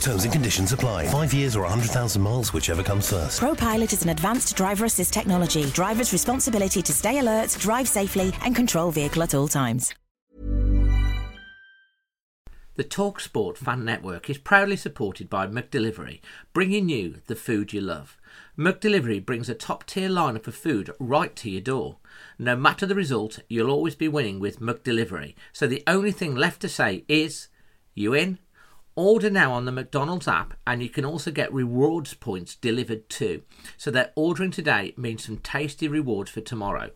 Terms and conditions apply. 5 years or 100,000 miles, whichever comes first. ProPilot is an advanced driver assist technology. Driver's responsibility to stay alert, drive safely, and control vehicle at all times. The TalkSport Fan Network is proudly supported by McDelivery, bringing you the food you love. McDelivery brings a top-tier lineup of food right to your door. No matter the result, you'll always be winning with McDelivery. So the only thing left to say is, you in? Order now on the McDonald's app, and you can also get rewards points delivered too. So that ordering today means some tasty rewards for tomorrow.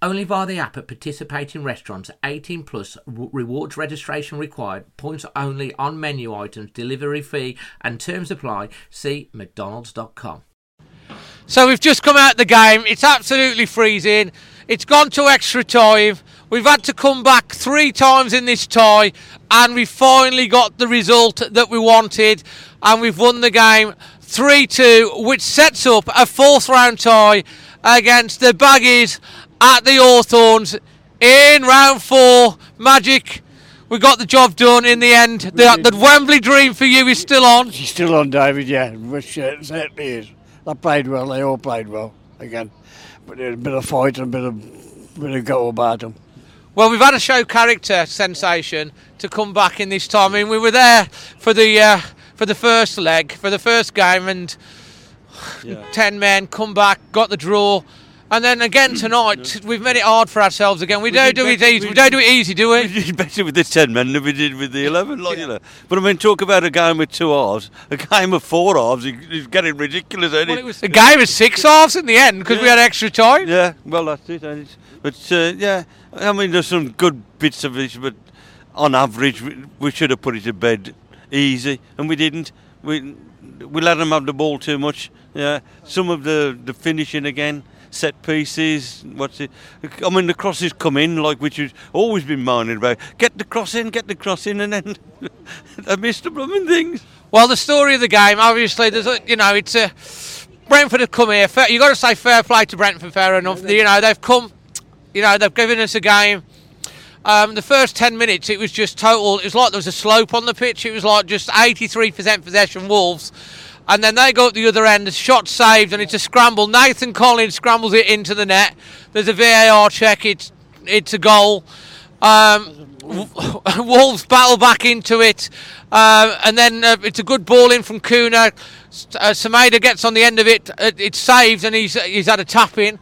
Only via the app at participating restaurants. 18 plus rewards registration required. Points only on menu items, delivery fee and terms apply. See mcdonalds.com. So we've just come out the game. It's absolutely freezing. It's gone to extra time. We've had to come back three times in this tie, and we finally got the result that we wanted, and we've won the game 3-2, which sets up a fourth round tie against the Baggies at the Allthorns in round four. Magic, we got the job done in the end. The Wembley dream for you is still on. It's still on, David, yeah, which certainly is. They played well, they all played well again. But there's a bit of fight and a bit of goal about them. Well, we've had a show character sensation to come back in this time. I mean, we were there for the first leg, for the first game, and 10 men come back, got the draw. And then again tonight, we've made it hard for ourselves again. We don't do it easy, do we? We did better with the 10 men than we did with the 11. Like, yeah. You know. But I mean, talk about a game with two halves. A game of four halves is getting ridiculous, isn't it? Well, it was a game of six halves in the end because we had extra time. Yeah, well, that's it. And it's, but, yeah, I mean, there's some good bits of it, but on average, we should have put it to bed easy, and we didn't. We let them have the ball too much. Yeah, some of the finishing again. Set pieces, I mean, the crosses come in, like, which has always been moaning about. Get the cross in, and then I missed the blooming things. Well, the story of the game, obviously, Brentford have come here. You've got to say fair play to Brentford, fair enough. You know, they've come, you know, they've given us a game. The first 10 minutes, it was just total. It was like there was a slope on the pitch. It was like just 83% possession Wolves. And then they go up the other end, the shot saved, and it's a scramble. Nathan Collins scrambles it into the net. There's a VAR check, it's a goal. Wolves battle back into it. And then it's a good ball in from Cunha. Semeda gets on the end of it. It's saved, and he's had a tap in.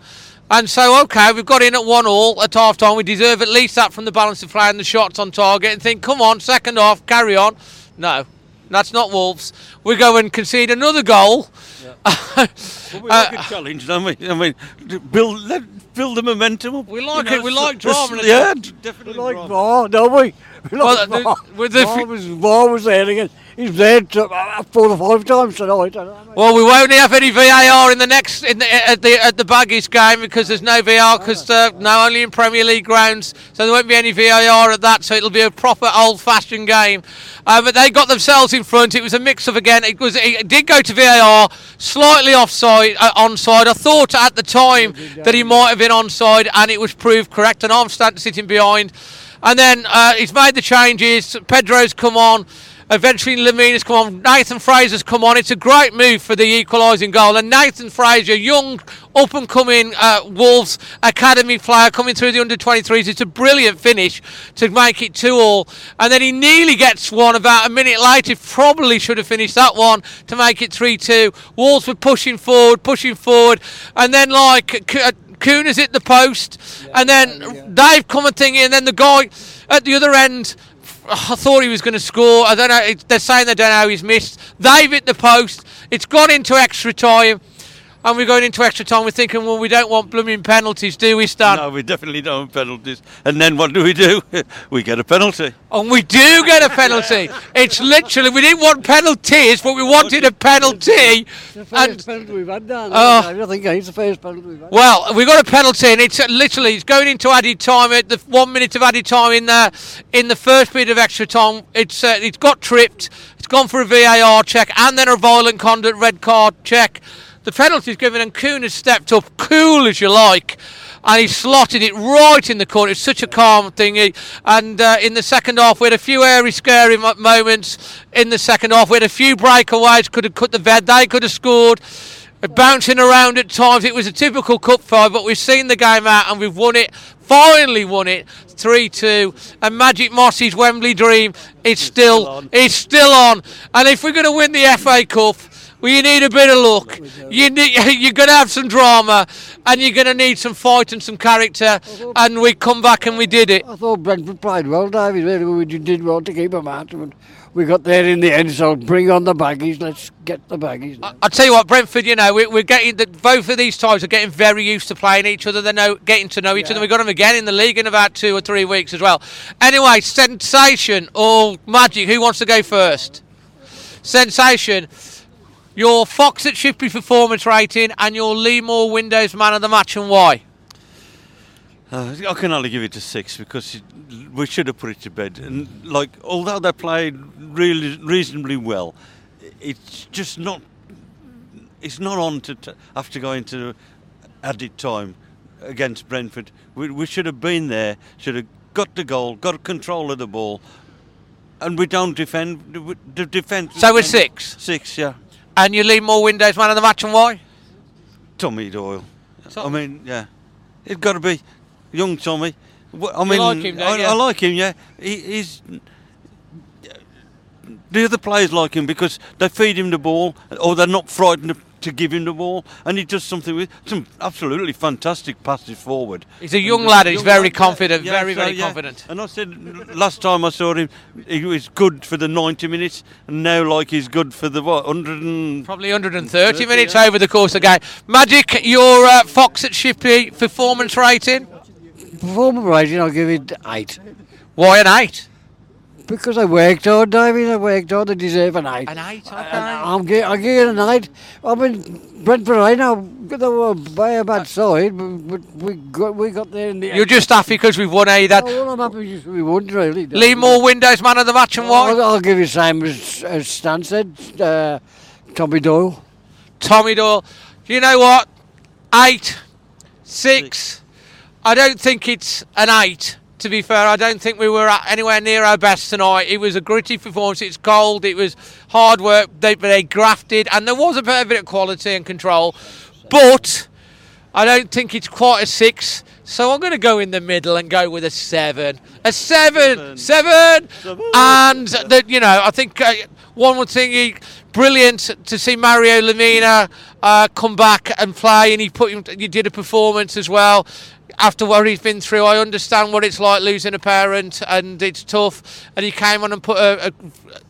And so, OK, we've got in at 1-1 at half-time. We deserve at least that from the balance of play and the shots on target. And think, come on, second half, carry on. No. That's not Wolves. We go and concede another goal. Yeah. Well, we like a challenge, don't we? I mean, build the momentum up. We like it. We like drama. Yeah, definitely. We like VAR, don't we? We like VAR. VAR was there again. He's there 4 or 5 times tonight. Well, we won't have any VAR at the Baggies game because there's no VAR because only in Premier League grounds, so there won't be any VAR at that. So it'll be a proper old-fashioned game. But they got themselves in front. It was a mix-up again. It did go to VAR, slightly offside, onside. I thought at the time that he might have been onside, and it was proved correct. And Armstead sitting behind, and then he's made the changes. Pedro's come on. Eventually Lemina's come on, Nathan Fraser's come on. It's a great move for the equalising goal. And Nathan Fraser, young, up-and-coming Wolves academy player coming through the under-23s. It's a brilliant finish to make it 2-2. And then he nearly gets one about a minute later. Probably should have finished that one to make it 3-2. Wolves were pushing forward. And then, like, Kuna's hit the post. Yeah, and then they've come and thing in. And then the guy at the other end, I thought he was going to score. I don't know. They're saying they don't know he's missed. They've hit the post. It's gone into extra time. and we're going into extra time, we're thinking, well, we don't want blooming penalties, do we, Stan? No, we definitely don't want penalties. And then what do? We get a penalty. And we do get a penalty. It's literally, we didn't want penalties, but we wanted a penalty. It's the first penalty we've had now. I think it's the first penalty we've had. Well, we got a penalty, and it's literally, it's going into added time, at the 1 minute of added time in the first bit of extra time. It's got tripped, it's gone for a VAR check, and then a violent conduct red card check. The penalty's given and Cunha stepped up, cool as you like, and he slotted it right in the corner. It's such a calm thing. And in the second half, we had a few airy, scary moments. In the second half, we had a few breakaways. Could have cut the bed. They could have scored. Bouncing around at times. It was a typical cup fight, but we've seen the game out and we've won it. Finally won it 3-2, and Magic Mossy's Wembley dream is still on. And if we're going to win the FA Cup, well, you need a bit of luck. You're going to have some drama, and you're going to need some fight and some character. And we come back and we did it. I thought Brentford played well, David. Really, we did well to keep them out. We got there in the end, so bring on the baggies. Let's get the baggies. I tell you what, Brentford, you know, we're getting that both of these sides are getting very used to playing each other. They're getting to know each other. We got them again in the league in about 2 or 3 weeks as well. Anyway, sensation or magic? Who wants to go first? Sensation. Your Fox at Shipley performance rating and your LEAMORE WINDOWS man of the match, and why? I can only give it a 6 because we should have put it to bed. And although they played really reasonably well, it's just not. It's not on to after going to added time against Brentford. We should have been there. Should have got the goal. Got control of the ball, and we don't defend. The defence. So we're 6. 6, yeah. And you leave more windows, man of the match, and why? Tommy Doyle. Tommy. I mean, yeah. It's got to be young Tommy. I mean, like him, I like him, yeah. He's the other players like him because they feed him the ball or they're not frightened to give him the ball, and he does something with some absolutely fantastic passes forward. He's a young lad, he's very confident, very confident. And I said last time I saw him, he was good for the 90 minutes, and now he's good for the 130 minutes over the course of the game. Magic, your Fox at Shipley performance rating? Performance rating, I'll give it 8. Why an 8? Because I worked hard, David. I worked hard. I deserve an 8. An 8, okay. I'll give it an 8. I mean, Brentford, I know they were by a bad side, but we got there in the end. You're just happy because we've won, eh, Dad? No, I'm happy because we won, really. LEAMORE WINDOWS man of the match, and why? I'll give you the same as Stan said, Tommy Doyle. Tommy Doyle. You know what? 8, 6. I don't think it's an 8. To be fair, I don't think we were anywhere near our best tonight. It was a gritty performance. It's cold. It was hard work. They grafted, and there was a bit of quality and control. But I don't think it's quite a 6. So I'm going to go in the middle and go with a 7. A seven. And I think one more thing. Brilliant to see Mario Lemina come back and play, and he did a performance as well. After what he's been through, I understand what it's like losing a parent, and it's tough. And he came on and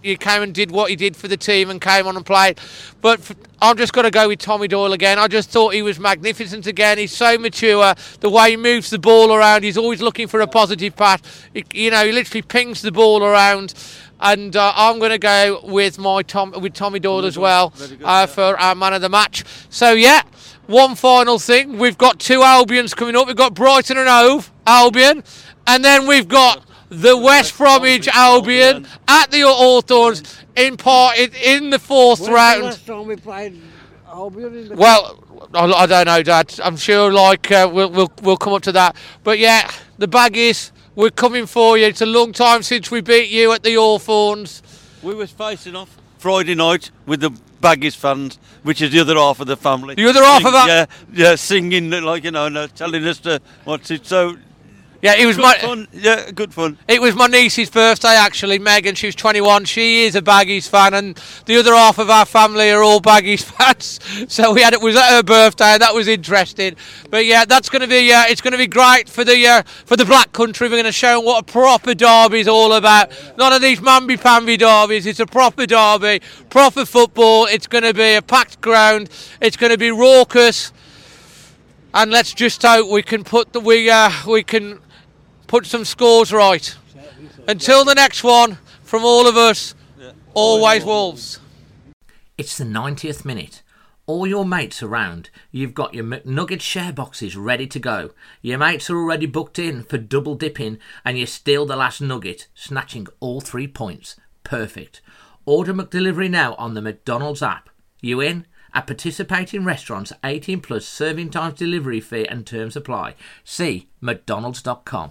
he came and did what he did for the team, and came on and played. But I'm just going to go with Tommy Doyle again. I just thought he was magnificent again. He's so mature. The way he moves the ball around, he's always looking for a positive pass. He literally pings the ball around. And I'm going to go with Tommy Doyle as well for our man of the match. So yeah. One final thing, we've got 2 Albions coming up. We've got Brighton and Hove Albion, and then we've got the West Bromwich Albion at the Allthorns in the fourth round. When's the last time we played Albion in the fourth? Well, I don't know, Dad. I'm sure we'll come up to that. But yeah, the baggies, we're coming for you. It's a long time since we beat you at the Allthorns. We were facing off Friday night with the Baggies fans, which is the other half of the family. The other half of that? Yeah, singing, telling us to what's it. So Yeah, it was good fun. Yeah, good fun. It was my niece's birthday, actually, Megan. She was 21. She is a Baggies fan, and the other half of our family are all Baggies fans. So we had it was at her birthday. That was interesting. But yeah, that's going to be it's going to be great for the Black Country. We're going to show them what a proper derby is all about. None of these mamby-pamby derbies. It's a proper derby, proper football. It's going to be a packed ground. It's going to be raucous, and let's just hope we can put the we can. Put some scores right. Until the next one, from all of us, always Wolves. It's the 90th minute. All your mates are round. You've got your McNugget share boxes ready to go. Your mates are already booked in for double dipping, and you steal the last nugget, snatching all 3 points. Perfect. Order McDelivery now on the McDonald's app. You in? At participating restaurants, 18 plus serving times, delivery fee and terms apply. See mcdonalds.com.